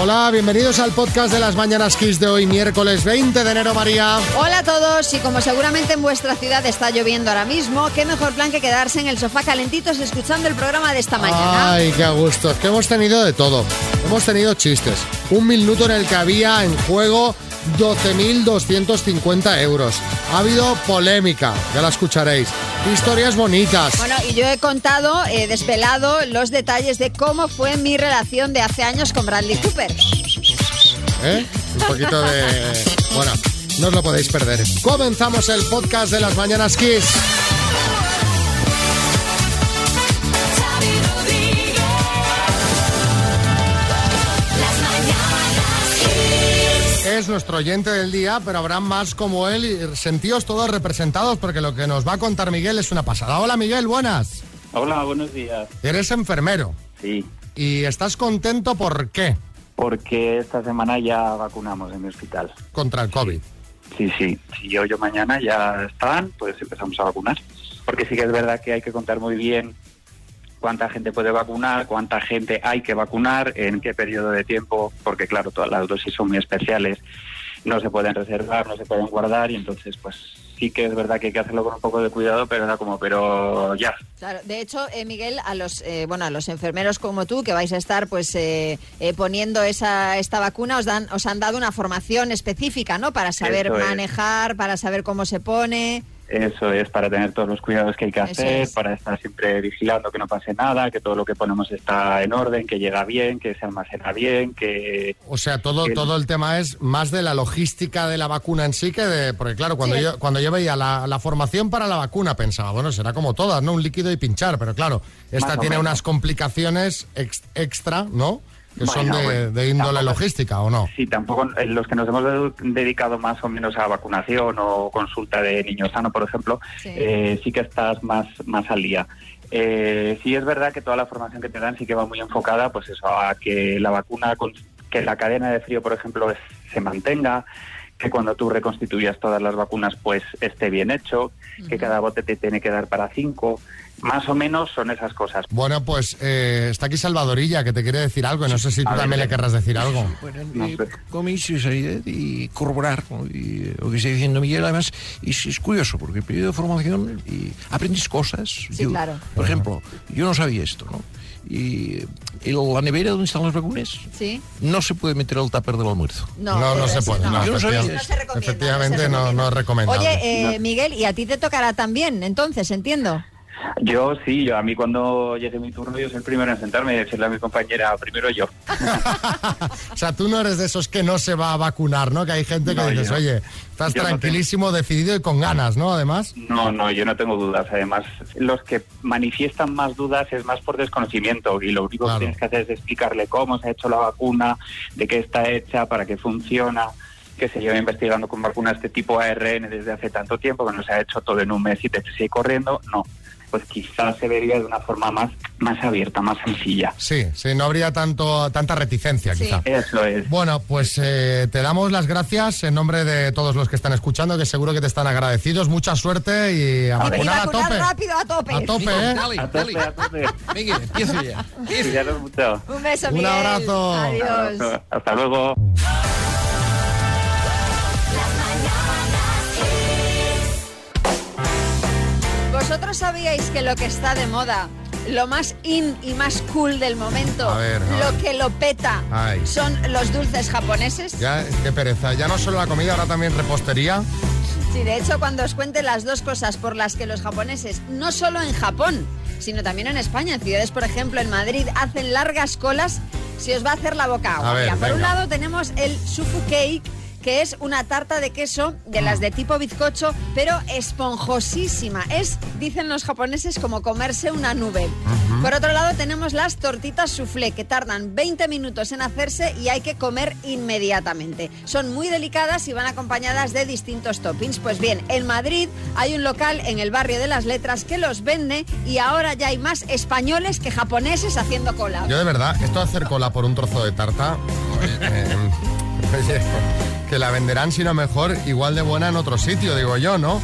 Hola, bienvenidos al podcast de las Mañanas Kiss de hoy, miércoles 20 de enero, María. Hola a todos, y como seguramente en vuestra ciudad está lloviendo ahora mismo, qué mejor plan que quedarse en el sofá calentitos escuchando el programa de esta mañana. Ay, qué a gusto, es que hemos tenido de todo. Hemos tenido chistes, un minuto en el que había en juego 12.250 euros. Ha habido polémica, ya la escucharéis. Historias bonitas. Bueno, y yo he contado, desvelado los detalles de cómo fue mi relación de hace años con Bradley Cooper. Un poquito de... Bueno, no os lo podéis perder. Comenzamos el podcast de las Mañanas Kiss. Es nuestro oyente del día, pero habrá más como él, y sentidos todos representados, porque lo que nos va a contar Miguel es una pasada. Hola, Miguel, buenas. Hola, buenos días. Eres enfermero. Sí. ¿Y estás contento por qué? Porque esta semana ya vacunamos en mi hospital. ¿Contra el COVID? Sí. Si hoy o mañana ya están, pues empezamos a vacunar. Porque sí que es verdad que hay que contar muy bien cuánta gente puede vacunar, cuánta gente hay que vacunar, en qué periodo de tiempo, porque claro, todas las dosis son muy especiales, no se pueden reservar, no se pueden guardar, y entonces pues sí que es verdad que hay que hacerlo con un poco de cuidado, pero era como, pero ya. Claro, de hecho, Miguel, a los enfermeros como tú, que vais a estar pues poniendo esta vacuna, os han dado una formación específica, ¿no? Para saber manejar, para saber cómo se pone... Eso es, para tener todos los cuidados que hay que hacer, para estar siempre vigilando que no pase nada, que todo lo que ponemos está en orden, que llega bien, que se almacena bien, que... O sea, todo el tema es más de la logística de la vacuna en sí que de... Porque claro, cuando yo veía la formación para la vacuna pensaba, bueno, será como todas, ¿no? Un líquido y pinchar, pero claro, esta tiene unas complicaciones extra, ¿no? Que son de índole tampoco, logística, ¿o no? Sí, tampoco los que nos hemos dedicado más o menos a vacunación o consulta de niño sano, por ejemplo, sí que estás más al día. Sí es verdad que toda la formación que te dan sí que va muy enfocada, pues eso, a que la vacuna, que la cadena de frío, por ejemplo, se mantenga, que cuando tú reconstituyas todas las vacunas, pues esté bien hecho, que cada bote te tiene que dar para 5... Más o menos son esas cosas. Bueno, pues está aquí Salvadorilla, que te quiere decir algo, y no sé si tú también le querrás decir algo. Bueno, conmigo y corroborar lo que está diciendo Miguel. Además, es curioso, porque he pedido formación y aprendes cosas. Sí, claro. Por ejemplo, yo no sabía esto, ¿no? Y la nevera donde están las vacunas, no se puede meter el tupper del almuerzo. No se puede. No. Efectivamente, no es recomendable. Oye, Miguel, y a ti te tocará también, entonces, entiendo. Yo a mí cuando llegue mi turno yo soy el primero en sentarme y decirle a mi compañera, primero yo. O sea, tú no eres de esos que no se va a vacunar, ¿no? Que hay gente que dices, oye, estás tranquilísimo, decidido y con ganas, ¿no? Además. No, yo no tengo dudas. Además, los que manifiestan más dudas es más por desconocimiento, y lo único que tienes que hacer es explicarle cómo se ha hecho la vacuna, de qué está hecha, para qué funciona... que se lleva investigando con vacunas de tipo ARN desde hace tanto tiempo, que no se ha hecho todo en un mes y te sigue corriendo, no. Pues quizás se vería de una forma más abierta, más sencilla. Sí, no habría tanta reticencia, quizás. Eso es. Bueno, pues te damos las gracias en nombre de todos los que están escuchando, que seguro que te están agradecidos. Mucha suerte y a vacunar a tope. Rápido, a tope. A tope, ¿eh? A tope. Miguel, empiezo ya. Cuidaros mucho. Un beso, Miguel. Un abrazo. Adiós. Hasta luego. ¿Vosotros sabíais que lo que está de moda, lo más in y más cool del momento, lo que lo peta, son los dulces japoneses? Ya, qué pereza. Ya no solo la comida, ahora también repostería. Sí, de hecho, cuando os cuente las dos cosas por las que los japoneses, no solo en Japón, sino también en España, en ciudades, por ejemplo, en Madrid, hacen largas colas, se os va a hacer la boca agua. Por un lado tenemos el Sufu Cake, que es una tarta de queso de las de tipo bizcocho, pero esponjosísima. Es, dicen los japoneses, como comerse una nube. Uh-huh. Por otro lado, tenemos las tortitas soufflé, que tardan 20 minutos en hacerse y hay que comer inmediatamente. Son muy delicadas y van acompañadas de distintos toppings. Pues bien, en Madrid hay un local en el barrio de Las Letras que los vende, y ahora ya hay más españoles que japoneses haciendo cola. Yo, de verdad, esto de hacer cola por un trozo de tarta... Que la venderán, si no mejor, igual de buena en otro sitio, digo yo, ¿no?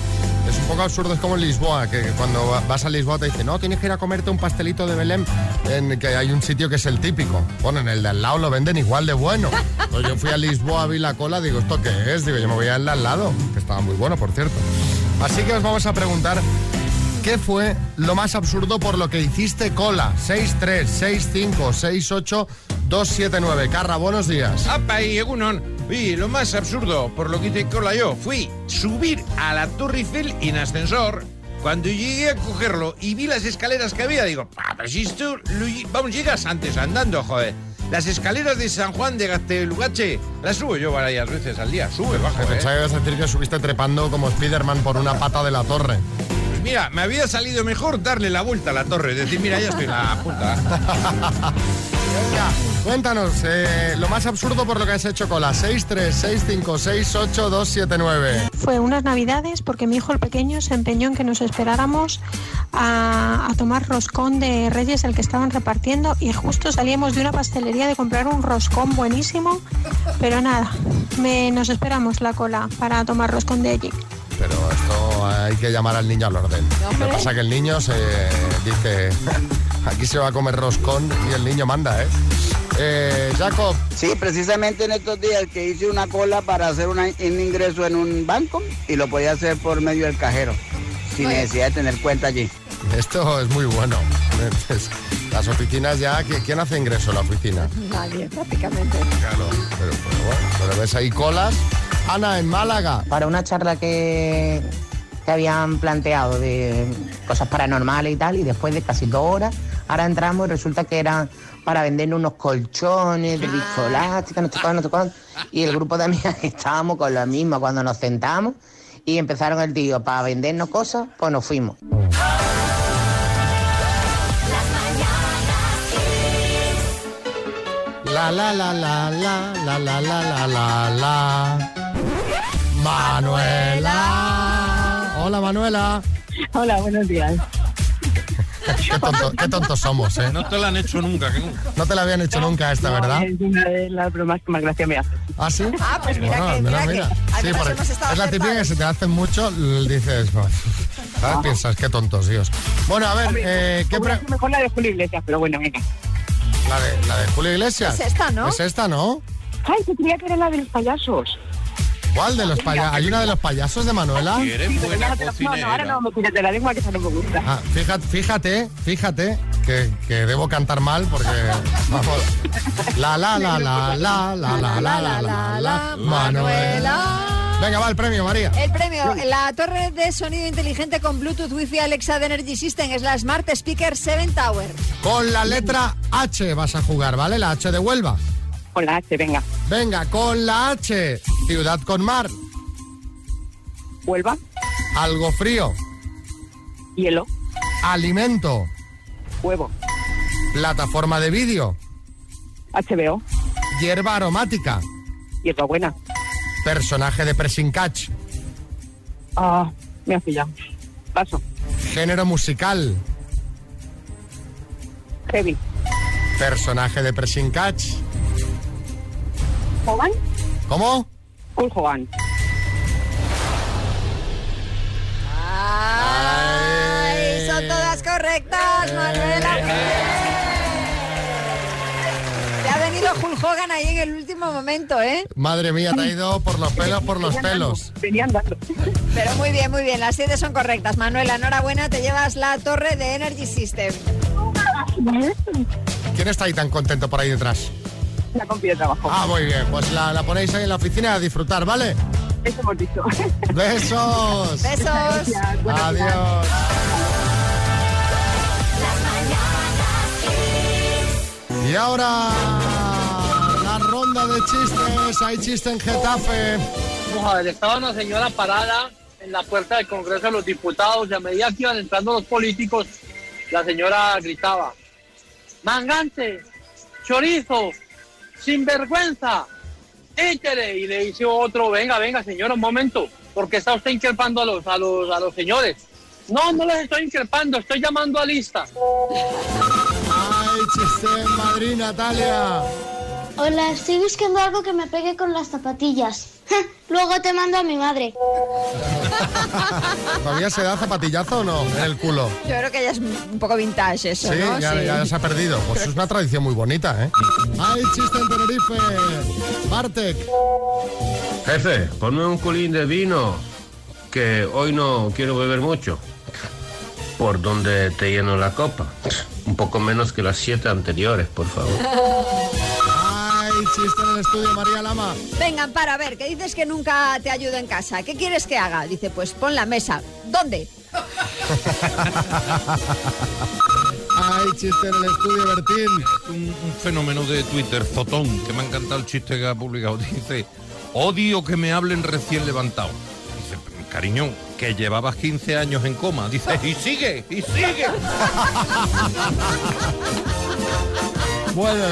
Es un poco absurdo, es como en Lisboa, que cuando vas a Lisboa te dicen, no, tienes que ir a comerte un pastelito de Belén, en que hay un sitio que es el típico. Bueno, en el de al lado lo venden igual de bueno. Entonces yo fui a Lisboa, vi la cola, digo, ¿esto qué es? Digo, yo me voy al de al lado, que estaba muy bueno, por cierto. Así que os vamos a preguntar, ¿qué fue lo más absurdo por lo que hiciste cola? 636568279. Carra, buenos días. ¡Apa y Egunon! Y lo más absurdo por lo que hice cola yo fui subir a la Torre Eiffel en ascensor. Cuando llegué a cogerlo y vi las escaleras que había, digo, pero si esto, vamos, llegas antes andando, joder. Las escaleras de San Juan de Gatelugache las subo yo varias veces al día. Sube, baja. Pensaba que ibas a decir que subiste trepando como Spiderman por una pata de la torre. Mira, me había salido mejor darle la vuelta a la torre, decir, mira, ya estoy en la punta. Venga, cuéntanos lo más absurdo por lo que has hecho con la 636568279. Fue unas navidades porque mi hijo el pequeño se empeñó en que nos esperáramos a tomar roscón de Reyes, el que estaban repartiendo, y justo salíamos de una pastelería de comprar un roscón buenísimo, pero nada, nos esperamos la cola para tomar roscón de allí. Pero esto hay que llamar al niño al orden. Lo que pasa es que el niño se dice, aquí se va a comer roscón y el niño manda, ¿eh? Jacob. Sí, precisamente en estos días que hice una cola para hacer un ingreso en un banco y lo podía hacer por medio del cajero, sin necesidad de tener cuenta allí. Esto es muy bueno. Las oficinas ya, ¿quién hace ingreso en la oficina? Nadie, prácticamente. Claro, pero bueno, pero ves ahí colas. Ana, en Málaga. Para una charla que habían planteado de cosas paranormales y tal, y después de casi 2 horas, ahora entramos y resulta que eran para vendernos unos colchones de viscolástica, no sé cuánto, y el grupo de amigas estábamos con la misma cuando nos sentamos, y empezaron el tío, para vendernos cosas, pues nos fuimos. La la la la la la la la la la Manuela. Hola, Manuela. Hola, buenos días. Qué tontos somos, ¿eh? No te la han hecho nunca, No te la habían hecho nunca esta, ¿verdad? Es una de las bromas que más gracia me hace. ¿Ah, sí? Ah, pues mira, bueno, mira. Sí, porque es la típica que se te hacen mucho, dices, ¿sabes? Piensas, qué tontos, Dios. Bueno, a ver, mejor la de Julio Iglesias, pero bueno, venga. ¿La de Julio Iglesias? Es esta, ¿no? Ay, yo creía que era la de los payasos. ¿Cuál de los payasos? ¿Hay una de los payasos de Manuela? Sí, ahora no me tires de la lengua, que esa no me gusta. Ah, fíjate que debo cantar mal porque... Vamos. La, la, la, la, la, la, la, la, la, la, la, Manuela... Venga, va el premio, María. El premio, la torre de sonido inteligente con Bluetooth, Wi-Fi, Alexa de Energy System, es la Smart Speaker 7 Tower. Con la letra H vas a jugar, ¿vale? La H de Huelva. Con la H, venga. Venga, con la H. Ciudad con mar. Huelva. Algo frío. Hielo. Alimento. Huevo. Plataforma de vídeo. HBO. Hierba aromática. Hierba buena. Personaje de Pressing Catch. Ah, me has pillado. Paso. Género musical. Heavy. Personaje de Pressing Catch. ¿Hogan? ¿Cómo? Cool Hogan. ¡Ay! Son todas correctas, Manuela. Ha venido Hulk Hogan ahí en el último momento, ¿eh? Madre mía, te ha ido por los pelos, Venían dando. Pero muy bien, las 7 son correctas. Manuela, enhorabuena, te llevas la torre de Energy System. ¿Quién está ahí tan contento por ahí detrás? La compi de trabajo. Ah, muy bien, pues la ponéis ahí en la oficina a disfrutar, ¿vale? Eso hemos dicho. ¡Besos! ¡Besos! Adiós. Y ahora, la ronda de chistes. Hay chiste en Getafe. Vamos a ver, estaba una señora parada en la puerta del Congreso de los Diputados y a medida que iban entrando los políticos, la señora gritaba, mangante, chorizo, sinvergüenza, échale. Y le dice otro, venga, señora, un momento, porque está usted increpando a los señores. No los estoy increpando, estoy llamando a lista. Chiste en Madrid, Natalia. Hola, estoy buscando algo que me pegue con las zapatillas. Luego te mando a mi madre. ¿Todavía se da zapatillazo o no en el culo? Yo creo que ya es un poco vintage eso, sí, ¿no? Ya se ha perdido. Pues es una tradición muy bonita, ¿eh? ¡Ay, chiste en Tenerife! ¡Bartek! Jefe, ponme un culín de vino, que hoy no quiero beber mucho. ¿Por dónde te lleno la copa? Un poco menos que las 7 anteriores, por favor. Chiste en el estudio, María Lama. Venga, para ver, que dices que nunca te ayudo en casa. ¿Qué quieres que haga? Dice, pues pon la mesa. ¿Dónde? Ay, chiste en el estudio, Bertín. Un fenómeno de Twitter, Zotón, que me ha encantado el chiste que ha publicado. Dice, odio que me hablen recién levantado. Dice, cariño, que llevabas 15 años en coma. Dice, y sigue, y sigue. Bueno,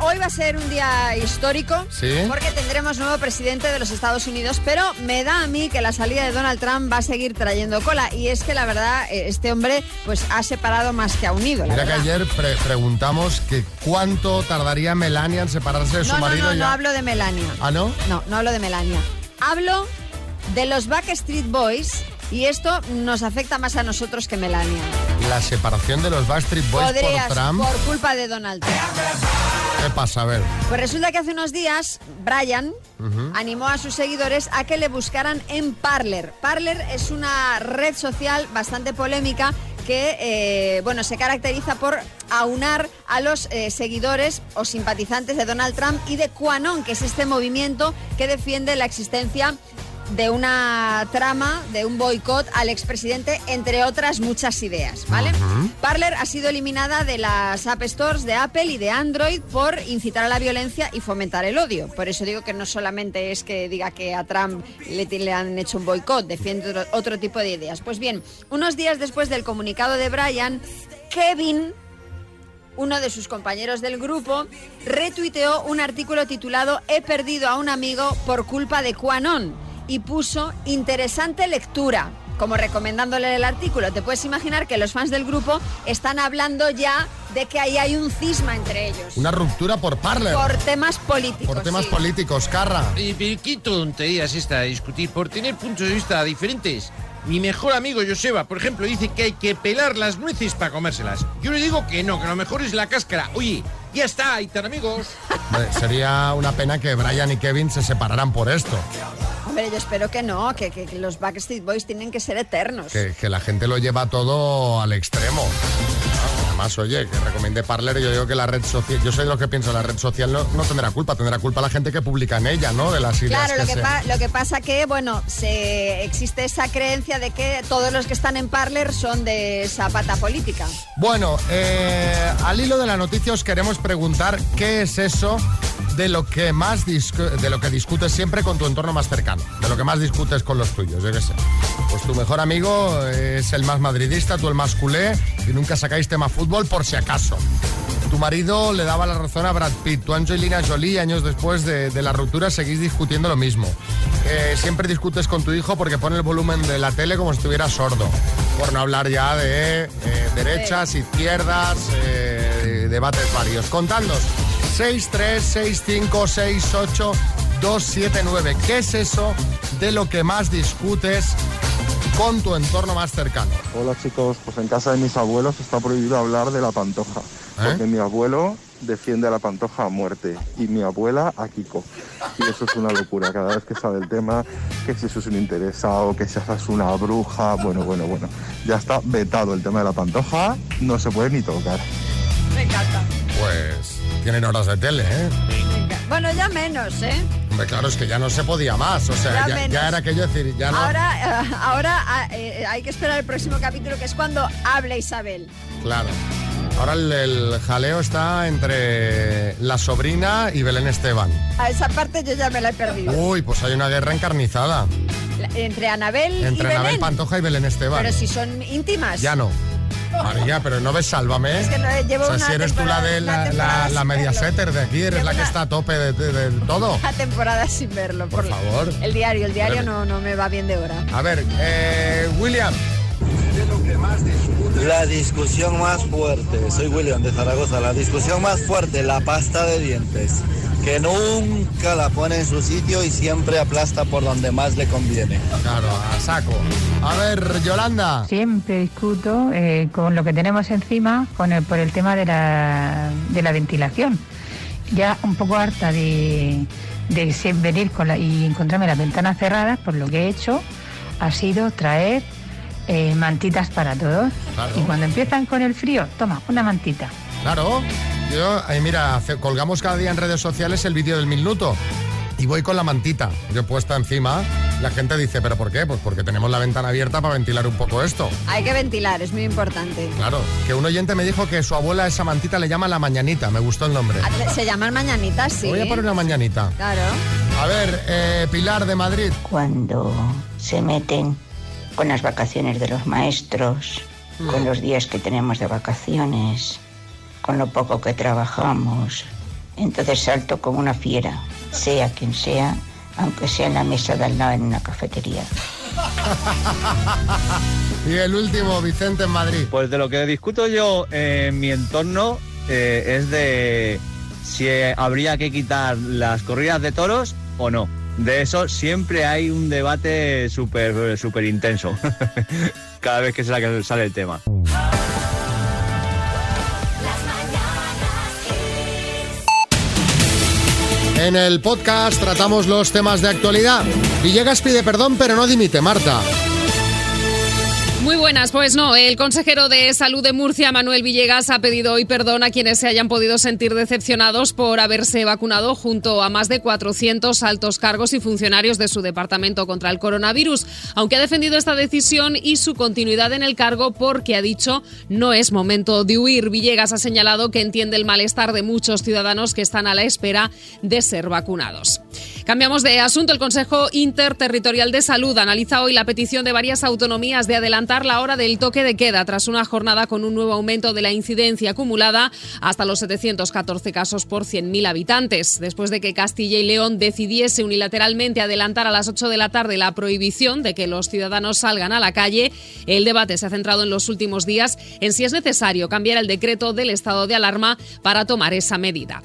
hoy va a ser un día histórico. ¿Sí? Porque tendremos nuevo presidente de los Estados Unidos, pero me da a mí que la salida de Donald Trump va a seguir trayendo cola, y es que la verdad este hombre pues ha separado más que ha unido. Mira que ayer preguntamos que cuánto tardaría Melania en separarse de su marido. No, no hablo de Melania. ¿Ah, no? No hablo de Melania. Hablo de los Backstreet Boys, y esto nos afecta más a nosotros que Melania. La separación de los Backstreet Boys por Trump. Por culpa de Donald Trump. ¿Qué pasa? A ver. Pues resulta que hace unos días Brian animó a sus seguidores a que le buscaran en Parler. Parler es una red social bastante polémica que se caracteriza por aunar a los seguidores o simpatizantes de Donald Trump y de QAnon, que es este movimiento que defiende la existencia de una trama, de un boicot al expresidente, entre otras muchas ideas, ¿vale? Parler ha sido eliminada de las App Stores de Apple y de Android por incitar a la violencia y fomentar el odio. Por eso digo que no solamente es que diga que a Trump le han hecho un boicot, defiende otro tipo de ideas. Pues bien, unos días después del comunicado de Brian, Kevin, uno de sus compañeros del grupo, retuiteó un artículo titulado "He perdido a un amigo por culpa de QAnon", y puso interesante lectura, como recomendándole el artículo. Te puedes imaginar que los fans del grupo están hablando ya de que ahí hay un cisma entre ellos. Una ruptura por Parler. Por temas políticos. Por temas políticos, Carra. Qué tonterías esta de discutir por tener puntos de vista diferentes. Mi mejor amigo Joseba, por ejemplo, dice que hay que pelar las nueces para comérselas. Yo le digo que no, que lo mejor es la cáscara. Oye, ya está, y tan amigos. Vale, sería una pena que Brian y Kevin se separaran por esto. Hombre, yo espero que no, que los Backstreet Boys tienen que ser eternos. Que la gente lo lleva todo al extremo. Además, oye, que recomiende Parler, yo digo que la red social, yo soy de los que pienso, la red social no tendrá culpa la gente que publica en ella, ¿no? De las ideas. Claro, lo que pasa que, existe esa creencia de que todos los que están en Parler son de esa pata política. Bueno, al hilo de la noticia os queremos preguntar qué es eso de lo que discutes siempre con tu entorno más cercano, de lo que más discutes con los tuyos, yo qué sé. Pues tu mejor amigo es el más madridista, tú el más culé, y nunca sacáis tema fútbol por si acaso. Tu marido le daba la razón a Brad Pitt, tu Angelina Jolie, años después de la ruptura seguís discutiendo lo mismo. Siempre discutes con tu hijo porque pone el volumen de la tele como si estuviera sordo. Por no hablar ya de derechas, izquierdas, debates varios. Contadnos. 636568279. ¿Qué es eso de lo que más discutes con tu entorno más cercano? Hola chicos, pues en casa de mis abuelos está prohibido hablar de la Pantoja, porque mi abuelo defiende a la Pantoja a muerte y mi abuela a Kiko. Y eso es una locura, cada vez que sale el tema, que si eso es un interesado, que si haces una bruja, bueno. Ya está vetado el tema de la Pantoja, no se puede ni tocar. Me encanta. Pues tienen horas de tele, ¿eh? Bueno, ya menos, ¿eh? Hombre, claro, es que ya no se podía más, o sea, ya era aquello decir, ya no... Ahora hay que esperar el próximo capítulo, que es cuando hable Isabel. Claro. Ahora el jaleo está entre la sobrina y Belén Esteban. A esa parte yo ya me la he perdido. Uy, pues hay una guerra encarnizada. Entre Anabel y Belén. Anabel Pantoja y Belén Esteban. Pero si son íntimas. Ya no. María, pero no ves Sálvame. Es que no, llevo una si eres tú la mediasetter de aquí, eres la que está a tope de todo. La temporada sin verlo. Por favor. El diario no me va bien de hora. A ver, William. La discusión más fuerte, soy William de Zaragoza, la discusión más fuerte, la pasta de dientes, que nunca la pone en su sitio y siempre aplasta por donde más le conviene. Claro, a saco. A ver, Yolanda. Siempre discuto con lo que tenemos encima por el tema de la ventilación. Ya un poco harta de venir y encontrarme las ventanas cerradas, por lo que he hecho ha sido traer mantitas para todos. Claro. Y cuando empiezan con el frío, toma, una mantita. Claro. Yo, mira, colgamos cada día en redes sociales el vídeo del minuto y voy con la mantita yo puesta encima. La gente dice, ¿pero por qué? Pues porque tenemos la ventana abierta para ventilar un poco esto. Hay que ventilar, es muy importante. Claro, que un oyente me dijo que su abuela esa mantita le llama la mañanita, me gustó el nombre. Se llama mañanita, sí. Voy a poner una mañanita. Claro. A ver, Pilar de Madrid. Cuando se meten con las vacaciones de los maestros, con los días que tenemos de vacaciones, con lo poco que trabajamos, entonces salto como una fiera, sea quien sea, aunque sea en la mesa de al lado en una cafetería. Y el último, Vicente en Madrid. Pues de lo que discuto yo en mi entorno es de si habría que quitar las corridas de toros o no. De eso siempre hay un debate súper intenso cada vez que sale el tema. En el podcast tratamos los temas de actualidad. Villegas pide perdón, pero no dimite, Marta. Muy buenas, pues no. El consejero de Salud de Murcia, Manuel Villegas, ha pedido hoy perdón a quienes se hayan podido sentir decepcionados por haberse vacunado junto a más de 400 altos cargos y funcionarios de su departamento contra el coronavirus, aunque ha defendido esta decisión y su continuidad en el cargo porque, ha dicho, no es momento de huir. Villegas ha señalado que entiende el malestar de muchos ciudadanos que están a la espera de ser vacunados. Cambiamos de asunto. El Consejo Interterritorial de Salud analiza hoy la petición de varias autonomías de adelantar la hora del toque de queda tras una jornada con un nuevo aumento de la incidencia acumulada hasta los 714 casos por 100.000 habitantes. Después de que Castilla y León decidiese unilateralmente adelantar a las 8 de la tarde la prohibición de que los ciudadanos salgan a la calle, el debate se ha centrado en los últimos días en si es necesario cambiar el decreto del estado de alarma para tomar esa medida.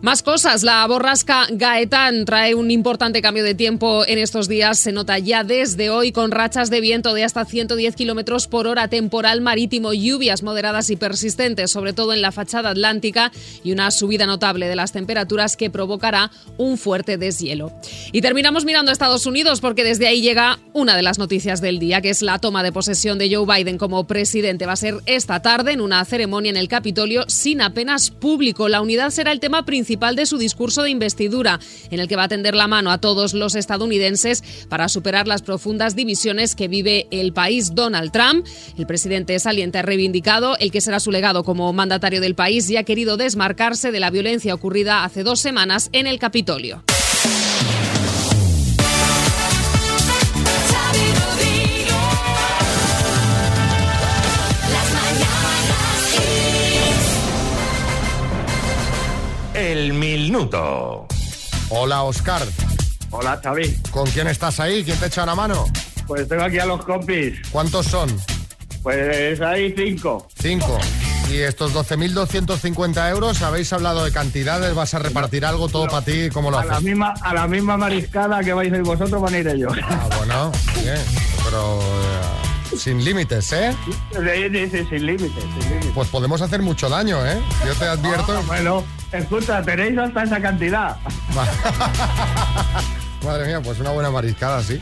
Más cosas. La borrasca Gaetan trae un importante cambio de tiempo en estos días. Se nota ya desde hoy con rachas de viento de hasta 110 kilómetros por hora, temporal marítimo, lluvias moderadas y persistentes, sobre todo en la fachada atlántica, y una subida notable de las temperaturas que provocará un fuerte deshielo. Y terminamos mirando a Estados Unidos, porque desde ahí llega una de las noticias del día, que es la toma de posesión de Joe Biden como presidente. Va a ser esta tarde en una ceremonia en el Capitolio sin apenas público. La unidad será el tema principal de su discurso de investidura, en el que va a tender la mano a todos los estadounidenses para superar las profundas divisiones que vive el país. Donald Trump, el presidente saliente, ha reivindicado el que será su legado como mandatario del país y ha querido desmarcarse de la violencia ocurrida hace 2 semanas en el Capitolio. El minuto. Hola, Oscar. Hola, Xavi. ¿Con quién estás ahí? ¿Quién te echa una mano? Pues tengo aquí a los compis. ¿Cuántos son? Pues hay 5. 5. Y estos 12.250 euros, habéis hablado de cantidades, vas a repartir algo todo para ti, ¿cómo lo haces? A la misma mariscada que vais a ir vosotros, van a ir ellos. Ah, bueno, bien, pero... sin límites, ¿eh? Sí, sin límites, sin límites. Pues podemos hacer mucho daño, ¿eh? Yo te advierto... Ah, bueno, escucha, tenéis hasta esa cantidad. Madre mía, pues una buena mariscada, sí.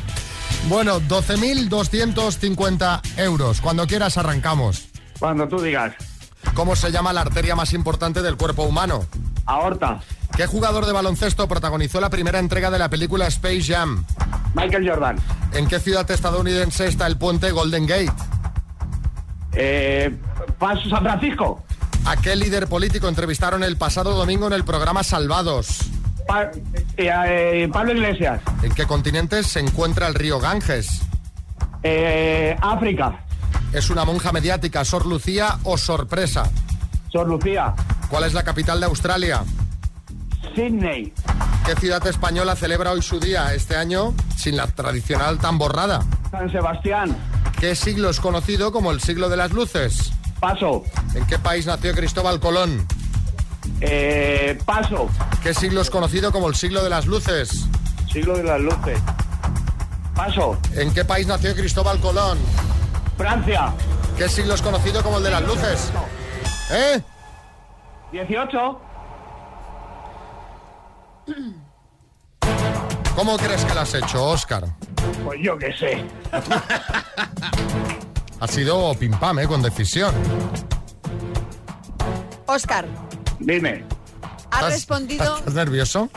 Bueno, 12.250 euros. Cuando quieras arrancamos. Cuando tú digas. ¿Cómo se llama la arteria más importante del cuerpo humano? Aorta. ¿Qué jugador de baloncesto protagonizó la primera entrega de la película Space Jam? Michael Jordan. ¿En qué ciudad estadounidense está el puente Golden Gate? Paso, San Francisco. ¿A qué líder político entrevistaron el pasado domingo en el programa Salvados? Pablo Iglesias. ¿En qué continente se encuentra el río Ganges? África. ¿Es una monja mediática, Sor Lucía o Sorpresa? Sor Lucía. ¿Cuál es la capital de Australia? Sydney. ¿Qué ciudad española celebra hoy su día, este año sin la tradicional tamborrada? San Sebastián. ¿Qué siglo es conocido como el siglo de las luces? Paso. ¿En qué país nació Cristóbal Colón? Paso. ¿Qué siglo es conocido como el siglo de las luces? Siglo de las luces. Paso. ¿En qué país nació Cristóbal Colón? Francia. ¿Qué siglo es conocido como el de las luces? ¿Eh? 18. ¿Cómo crees que lo has hecho, Óscar? Pues yo qué sé. Ha sido pim pam, con decisión. Óscar. Dime. ¿Has respondido? ¿Estás nervioso?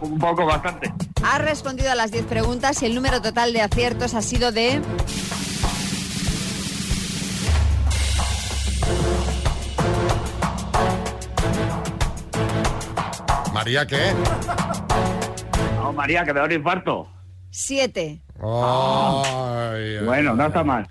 Un poco, bastante. Has respondido a las 10 preguntas y el número total de aciertos ha sido de... 7. Ay, bueno, no está mal.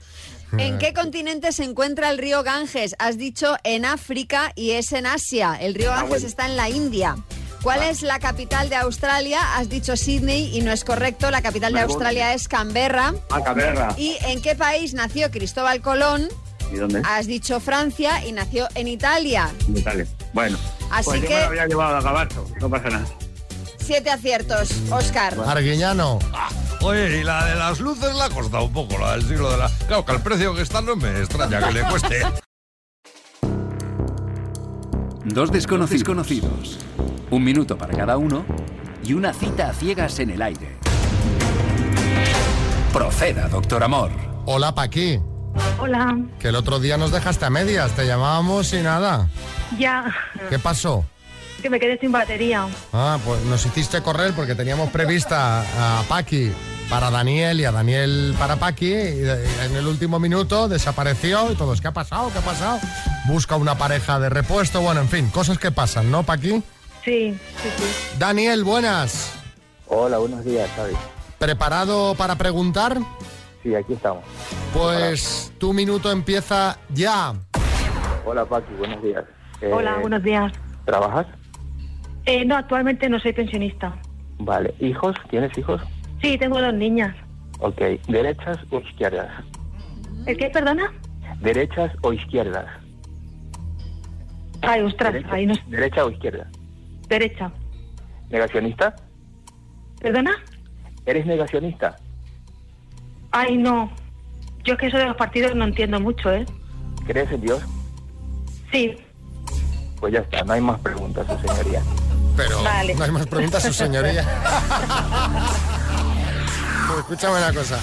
¿En qué continente se encuentra el río Ganges? Has dicho en África y es en Asia. El río Ganges está en la India. ¿Cuál es la capital de Australia? Has dicho Sydney y no es correcto. La capital de Australia es Canberra. Ah, Canberra. ¿Y en qué país nació Cristóbal Colón? ¿Y dónde? Has dicho Francia y nació en Italia. En Italia. Bueno. Así pues que... me lo había llevado a gabacho, no pasa nada. 7 aciertos, Óscar. Arguiñano. Ah, oye, y la de las luces la ha costado un poco, la del siglo de la... Claro, que al precio que está no me extraña que le cueste. Dos desconocidos conocidos, un minuto para cada uno y una cita a ciegas en el aire. Proceda, doctor Amor. Hola, Paqui. Hola. Que el otro día nos dejaste a medias, te llamábamos y nada. Ya. ¿Qué pasó? Que me quedé sin batería. Ah, pues nos hiciste correr porque teníamos prevista a Paqui para Daniel y a Daniel para Paqui. Y en el último minuto desapareció y todos, ¿qué ha pasado? ¿Qué ha pasado? Busca una pareja de repuesto, bueno, en fin, cosas que pasan, ¿no, Paqui? Sí, sí, sí. Daniel, buenas. Hola, buenos días, Xavi. ¿Preparado para preguntar? Sí, aquí estamos. Pues tu minuto empieza ya. Hola, Paqui, buenos días. Hola, buenos días. ¿Trabajas? No, actualmente no soy pensionista. Vale. ¿Hijos? ¿Tienes hijos? Sí, tengo 2 niñas. Ok. ¿Derechas o izquierdas? ¿El qué, perdona? ¿Derechas o izquierdas? Ay, ostras. Derecha, ahí no... ¿Derecha o izquierda? Derecha. ¿Negacionista? ¿Perdona? ¿Eres negacionista? Ay, no. Yo es que eso de los partidos no entiendo mucho, ¿eh? ¿Crees en Dios? Sí. Pues ya está, no hay más preguntas, su señoría. Pero vale. No hay más preguntas, su señoría. Pues escúchame una cosa.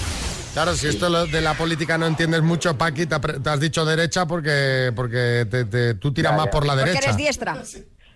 Claro, si esto de la política no entiendes mucho, Paqui, te has dicho derecha porque tú tiras más por la derecha. Porque eres diestra.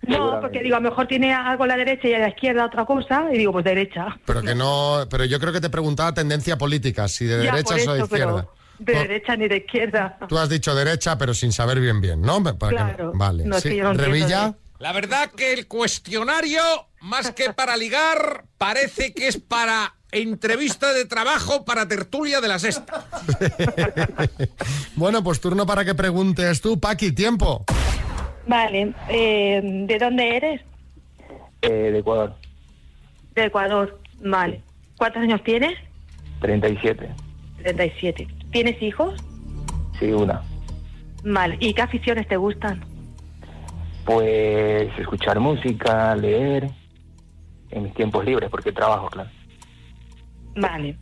No, porque digo, a lo mejor tiene algo a la derecha y a la izquierda otra cosa, y digo, pues derecha. Pero que no, pero yo creo que te preguntaba tendencia política, si de derecha o de izquierda. Pero... de derecha ni de izquierda. Tú has dicho derecha, pero sin saber bien, ¿no? Para claro. Que... Vale. No, sí. No Revilla. La verdad que el cuestionario, más que para ligar, parece que es para entrevista de trabajo, para tertulia de la sexta. Bueno, pues turno para que preguntes tú, Paqui, tiempo. Vale. ¿De dónde eres? De Ecuador. De Ecuador, vale. ¿Cuántos años tienes? 37. 37. ¿Tienes hijos? Sí, una. Vale, ¿y qué aficiones te gustan? Pues escuchar música, leer, en mis tiempos libres, porque trabajo, claro. Vale.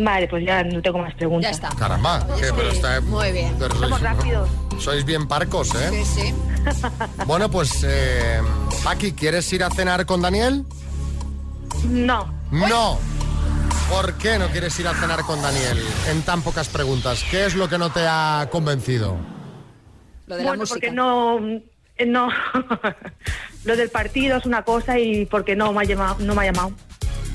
Vale, pues ya no tengo más preguntas. Ya está. Caramba, sí, pero está... Muy bien. Somos rápidos. Sois bien parcos, ¿eh? Sí, sí. Bueno, pues, Paqui, ¿quieres ir a cenar con Daniel? No. ¡No! ¿Por qué no quieres ir a cenar con Daniel? En tan pocas preguntas, ¿qué es lo que no te ha convencido? Lo de la música. Porque no lo del partido es una cosa y porque no me ha llamado.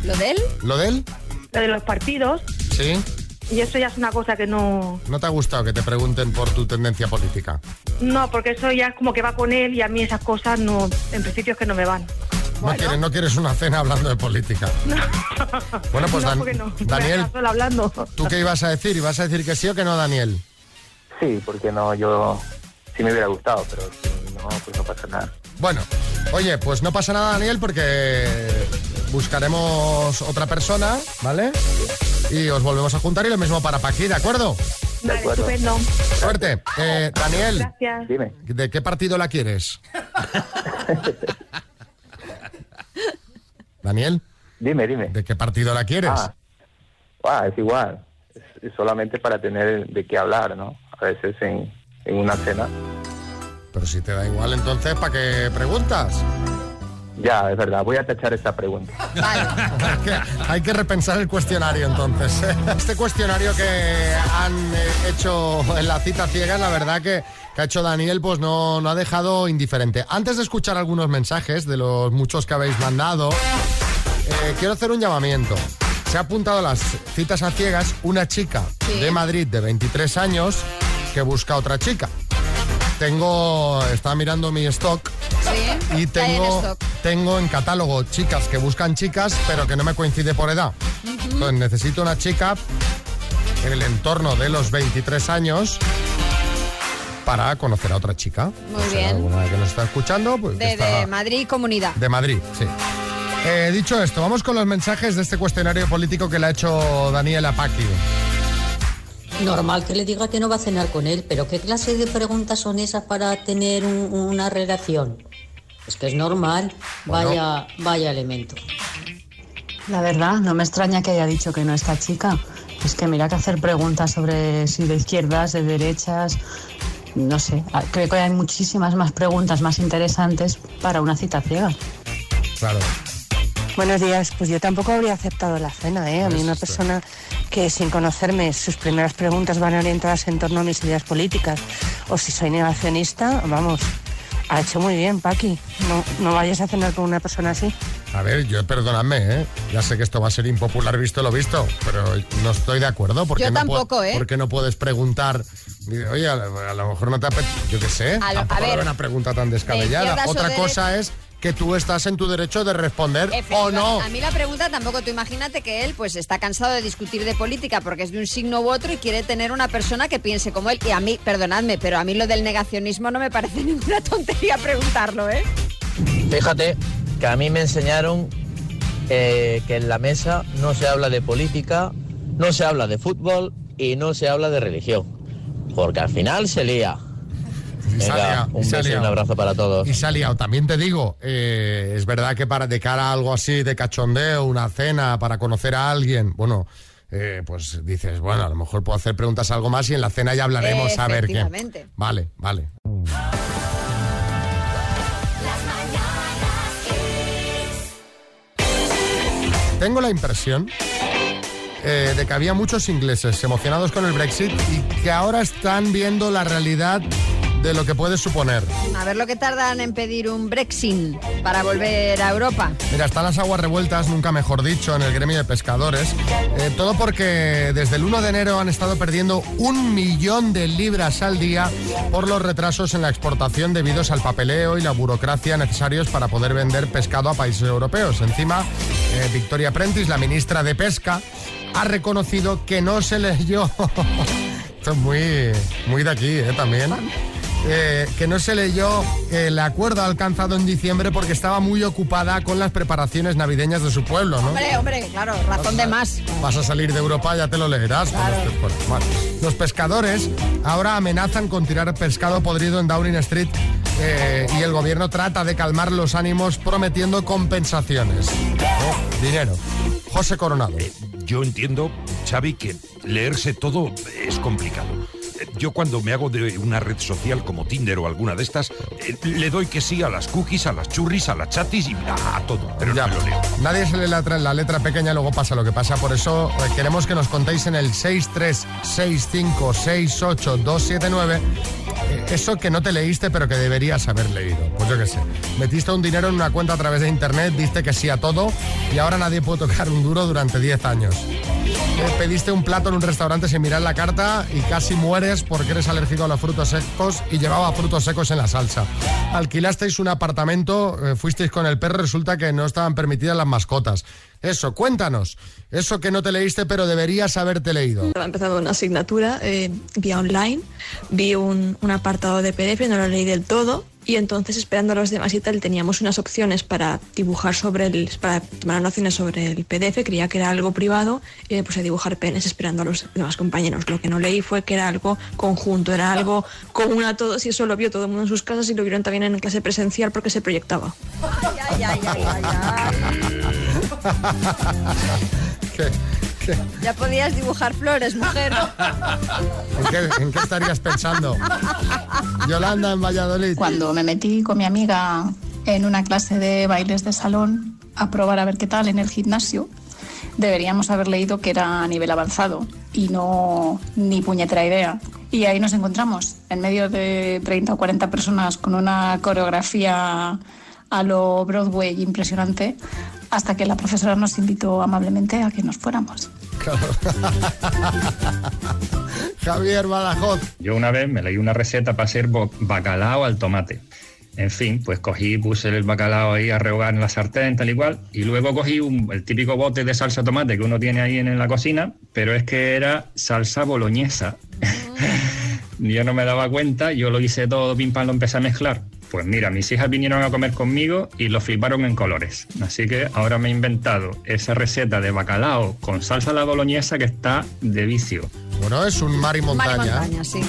¿Lo de él? ¿Lo de él? Lo de los partidos. Sí. Y eso ya es una cosa que no... ¿No te ha gustado que te pregunten por tu tendencia política? No, porque eso ya es como que va con él y a mí esas cosas no, en principio es que no me van. Bueno. No quieres una cena hablando de política. No. Bueno, pues no. Daniel, ¿tú qué ibas a decir? ¿Ibas a decir que sí o que no, Daniel? Sí, porque no, yo sí me hubiera gustado, pero no, pues no pasa nada. Bueno, oye, pues no pasa nada, Daniel, porque buscaremos otra persona, ¿vale? y os volvemos a juntar, y lo mismo para Paqui, ¿de acuerdo? Vale, estupendo. Suerte. Daniel, gracias. Dime. ¿De qué partido la quieres? Daniel. Dime. ¿De qué partido la quieres? Es igual. Es solamente para tener de qué hablar, ¿no? A veces en una cena. Pero si te da igual, entonces, ¿para qué preguntas? Ya, es verdad, voy a tachar esa pregunta. Vale. Hay que repensar el cuestionario, entonces. Este cuestionario que han hecho en la cita ciega, la verdad que ha hecho Daniel, pues no ha dejado indiferente. Antes de escuchar algunos mensajes de los muchos que habéis mandado, quiero hacer un llamamiento. Se ha apuntado a las citas a ciegas una chica de Madrid de 23 años que busca otra chica. Estaba mirando mi stock. ¿Sí? Y tengo en catálogo chicas que buscan chicas, pero que no me coincide por edad. Uh-huh. Entonces necesito una chica en el entorno de los 23 años para conocer a otra chica. Muy bien. Alguna que nos está escuchando. Pues, de Madrid, comunidad. De Madrid, sí. Dicho esto, vamos con los mensajes de este cuestionario político que le ha hecho Daniel a Paqui. Normal que le diga que no va a cenar con él, pero ¿qué clase de preguntas son esas para tener una relación? Es que es normal, bueno. Vaya elemento. La verdad, no me extraña que haya dicho que no esta chica. Es que mira que hacer preguntas sobre si de izquierdas, de derechas, no sé. Creo que hay muchísimas más preguntas más interesantes para una cita ciega. Claro. Buenos días, pues yo tampoco habría aceptado la cena, ¿eh? A mí una persona que sin conocerme, sus primeras preguntas van orientadas en torno a mis ideas políticas, o si soy negacionista, vamos, ha hecho muy bien, Paqui, no vayas a cenar con una persona así. A ver, yo perdonadme, ya sé que esto va a ser impopular visto lo visto, pero no estoy de acuerdo. Yo tampoco, Porque no puedes preguntar, oye, a lo mejor no te apetece, yo qué sé, tampoco habrá una pregunta tan descabellada. Otra cosa es que tú estás en tu derecho de responder o no. A mí la pregunta tampoco, tú imagínate que él pues está cansado de discutir de política porque es de un signo u otro y quiere tener una persona que piense como él. Y a mí, perdonadme, pero a mí lo del negacionismo no me parece ninguna tontería preguntarlo, ¿eh? Fíjate que a mí me enseñaron que en la mesa no se habla de política, no se habla de fútbol y no se habla de religión. Porque al final se lía. Venga, un beso y un abrazo para todos. Y se ha liado. También te digo, es verdad que de cara a algo así de cachondeo, una cena para conocer a alguien, bueno, pues dices, bueno, a lo mejor puedo hacer preguntas algo más y en la cena ya hablaremos a ver qué. Vale. Tengo la impresión de que había muchos ingleses emocionados con el Brexit y que ahora están viendo la realidad de lo que puedes suponer. A ver lo que tardan en pedir un Brexit para volver a Europa. Mira, están las aguas revueltas, nunca mejor dicho, en el gremio de pescadores. Todo porque desde el 1 de enero han estado perdiendo 1 millón de libras al día por los retrasos en la exportación debidos al papeleo y la burocracia necesarios para poder vender pescado a países europeos. Encima, Victoria Prentis, la ministra de Pesca, ha reconocido que no se leyó... Esto es muy de aquí, también... que no se leyó el acuerdo alcanzado en diciembre porque estaba muy ocupada con las preparaciones navideñas de su pueblo, ¿no? Hombre, claro, razón de más. Vas a salir de Europa, ya te lo leerás. Claro. Bueno, los pescadores ahora amenazan con tirar pescado podrido en Downing Street y el gobierno trata de calmar los ánimos prometiendo compensaciones. Dinero. José Coronado. Yo entiendo, Xavi, que leerse todo es complicado. Yo cuando me hago de una red social como Tinder o alguna de estas, le doy que sí a las cookies, a las churris, a las chatis y a todo, pero ya no lo leo. Nadie se lee la letra pequeña, luego pasa lo que pasa. Por eso queremos que nos contéis en el 636568279 eso que no te leíste pero que deberías haber leído. Pues yo qué sé, metiste un dinero en una cuenta a través de internet, diste que sí a todo y ahora nadie puede tocar un duro durante 10 años. Pediste un plato en un restaurante sin mirar la carta y casi mueres porque eres alérgico a los frutos secos y llevaba frutos secos en la salsa. Alquilasteis un apartamento, fuisteis con el perro, resulta que no estaban permitidas las mascotas. Eso, cuéntanos. Eso que no te leíste, pero deberías haberte leído. Estaba empezando una asignatura vía online, vi un apartado de PDF, no lo leí del todo y entonces esperando a los demás y tal teníamos unas opciones para dibujar sobre el, para tomar anotaciones sobre el PDF, creía que era algo privado y me puse a dibujar penes esperando a los demás compañeros. Lo que no leí fue que era algo conjunto, era algo común a todos y eso lo vio todo el mundo en sus casas y lo vieron también en clase presencial porque se proyectaba. Ay, ay, ay, ay, ay. Ya podías dibujar flores, mujer. ¿En qué estarías pensando? Yolanda, en Valladolid. Cuando me metí con mi amiga en una clase de bailes de salón a probar a ver qué tal en el gimnasio, deberíamos haber leído que era a nivel avanzado y no ni puñetera idea. Y ahí nos encontramos, en medio de 30 o 40 personas con una coreografía a lo Broadway impresionante, hasta que la profesora nos invitó amablemente a que nos fuéramos. Claro. Javier Badajoz. Yo una vez me leí una receta para hacer bacalao al tomate. En fin, pues cogí y puse el bacalao ahí a rehogar en la sartén, tal y cual, y luego cogí el típico bote de salsa tomate que uno tiene ahí en la cocina, pero es que era salsa boloñesa. Yo no me daba cuenta, yo lo hice todo, pim pam, lo empecé a mezclar. Pues mira, mis hijas vinieron a comer conmigo y lo fliparon en colores. Así que ahora me he inventado esa receta de bacalao con salsa a la boloñesa que está de vicio. Bueno, es un mar y montaña. Mar y montaña, sí.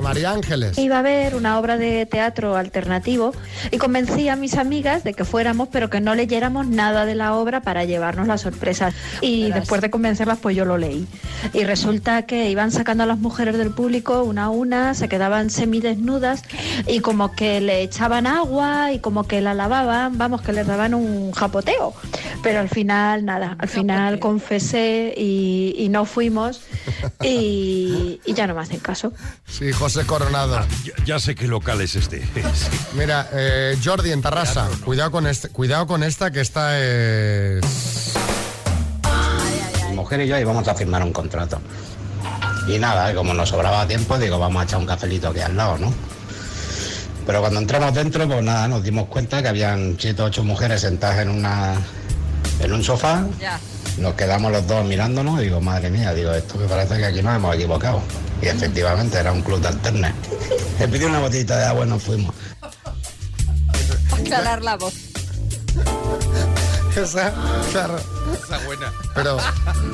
María Ángeles. Iba a ver una obra de teatro alternativo y convencí a mis amigas de que fuéramos, pero que no leyéramos nada de la obra para llevarnos la sorpresa. Y después de convencerlas, pues yo lo leí. Y resulta que iban sacando a las mujeres del público una a una, se quedaban semidesnudas y como que le echaban agua y como que la lavaban, vamos, que les daban un japoteo, pero al final nada, al final confesé y no fuimos y ya no me hacen caso. Sí, José Coronado. Ya sé qué local es este. Sí. Mira, Jordi en Tarrasa, no. Cuidado con esta que esta es... Mi mujer y yo íbamos a firmar un contrato y nada, como nos sobraba tiempo digo, vamos a echar un cafelito aquí al lado, ¿no? Pero cuando entramos dentro, pues nada, nos dimos cuenta que habían 7 u 8 mujeres sentadas en un sofá. Ya. Nos quedamos los dos mirándonos y digo, madre mía, digo, esto me parece que aquí nos hemos equivocado. Y efectivamente, era un club de alternas. Le pidió una botellita de agua y nos fuimos. A calar la voz. Esa, claro. Esa buena. Pero,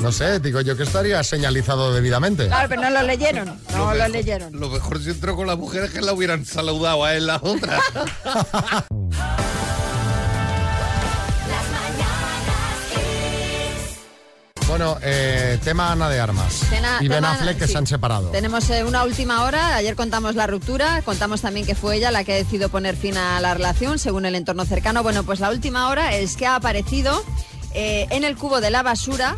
no sé, digo yo que estaría señalizado debidamente. Claro, pero no lo leyeron. No lo leyeron. Lo mejor si entró con las mujeres que la hubieran saludado a él la otra. Bueno, tema Ana de Armas y Ben Affleck, que sí, se han separado. Tenemos una última hora, ayer contamos la ruptura, contamos también que fue ella la que decidió poner fin a la relación, según el entorno cercano. Bueno, pues la última hora es que ha aparecido en el cubo de la basura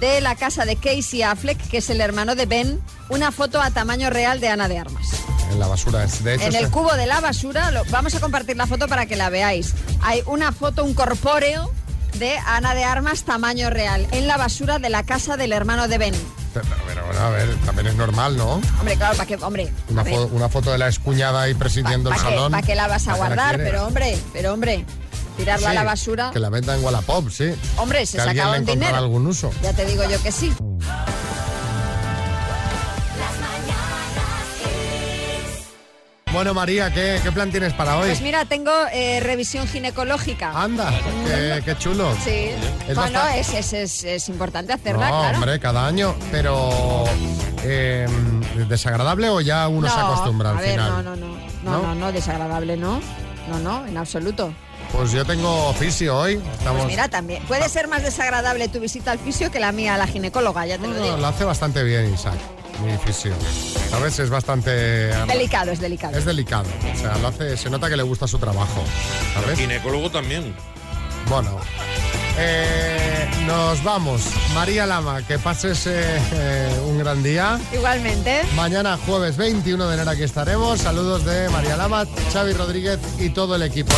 de la casa de Casey Affleck, que es el hermano de Ben, una foto a tamaño real de Ana de Armas. En la basura, de hecho. En el cubo de la basura, vamos a compartir la foto para que la veáis. Hay una foto, un corpóreo de Ana de Armas tamaño real en la basura de la casa del hermano de Ben. Pero a ver, también es normal, ¿no? Hombre, claro, para que, hombre, una foto de la excuñada ahí presidiendo el salón. ¿Para qué la vas a guardar? Pero hombre, tirarla a la basura. Que la venda en Wallapop, sí. Hombre, se sacaba un dinero. Algún uso. Ya te digo yo que sí. Bueno, María, ¿qué plan tienes para hoy? Pues mira, tengo revisión ginecológica. Anda, qué chulo. Sí. Bueno, es importante hacerla, no, claro. Hombre, cada año, pero ¿desagradable o ya uno se acostumbra al final? No, desagradable no, en absoluto. Pues yo tengo fisio hoy. Pues mira, también. Puede ser más desagradable tu visita al fisio que la mía a la ginecóloga, ya te lo digo. No, lo hace bastante bien, Isaac. Mi fisio. A veces es bastante... Es delicado. Es delicado. O sea, lo hace, se nota que le gusta su trabajo. El ginecólogo también. Bueno. Nos vamos. María Lama, que pases un gran día. Igualmente. Mañana, jueves 21 de enero, aquí estaremos. Saludos de María Lama, Xavi Rodríguez y todo el equipo.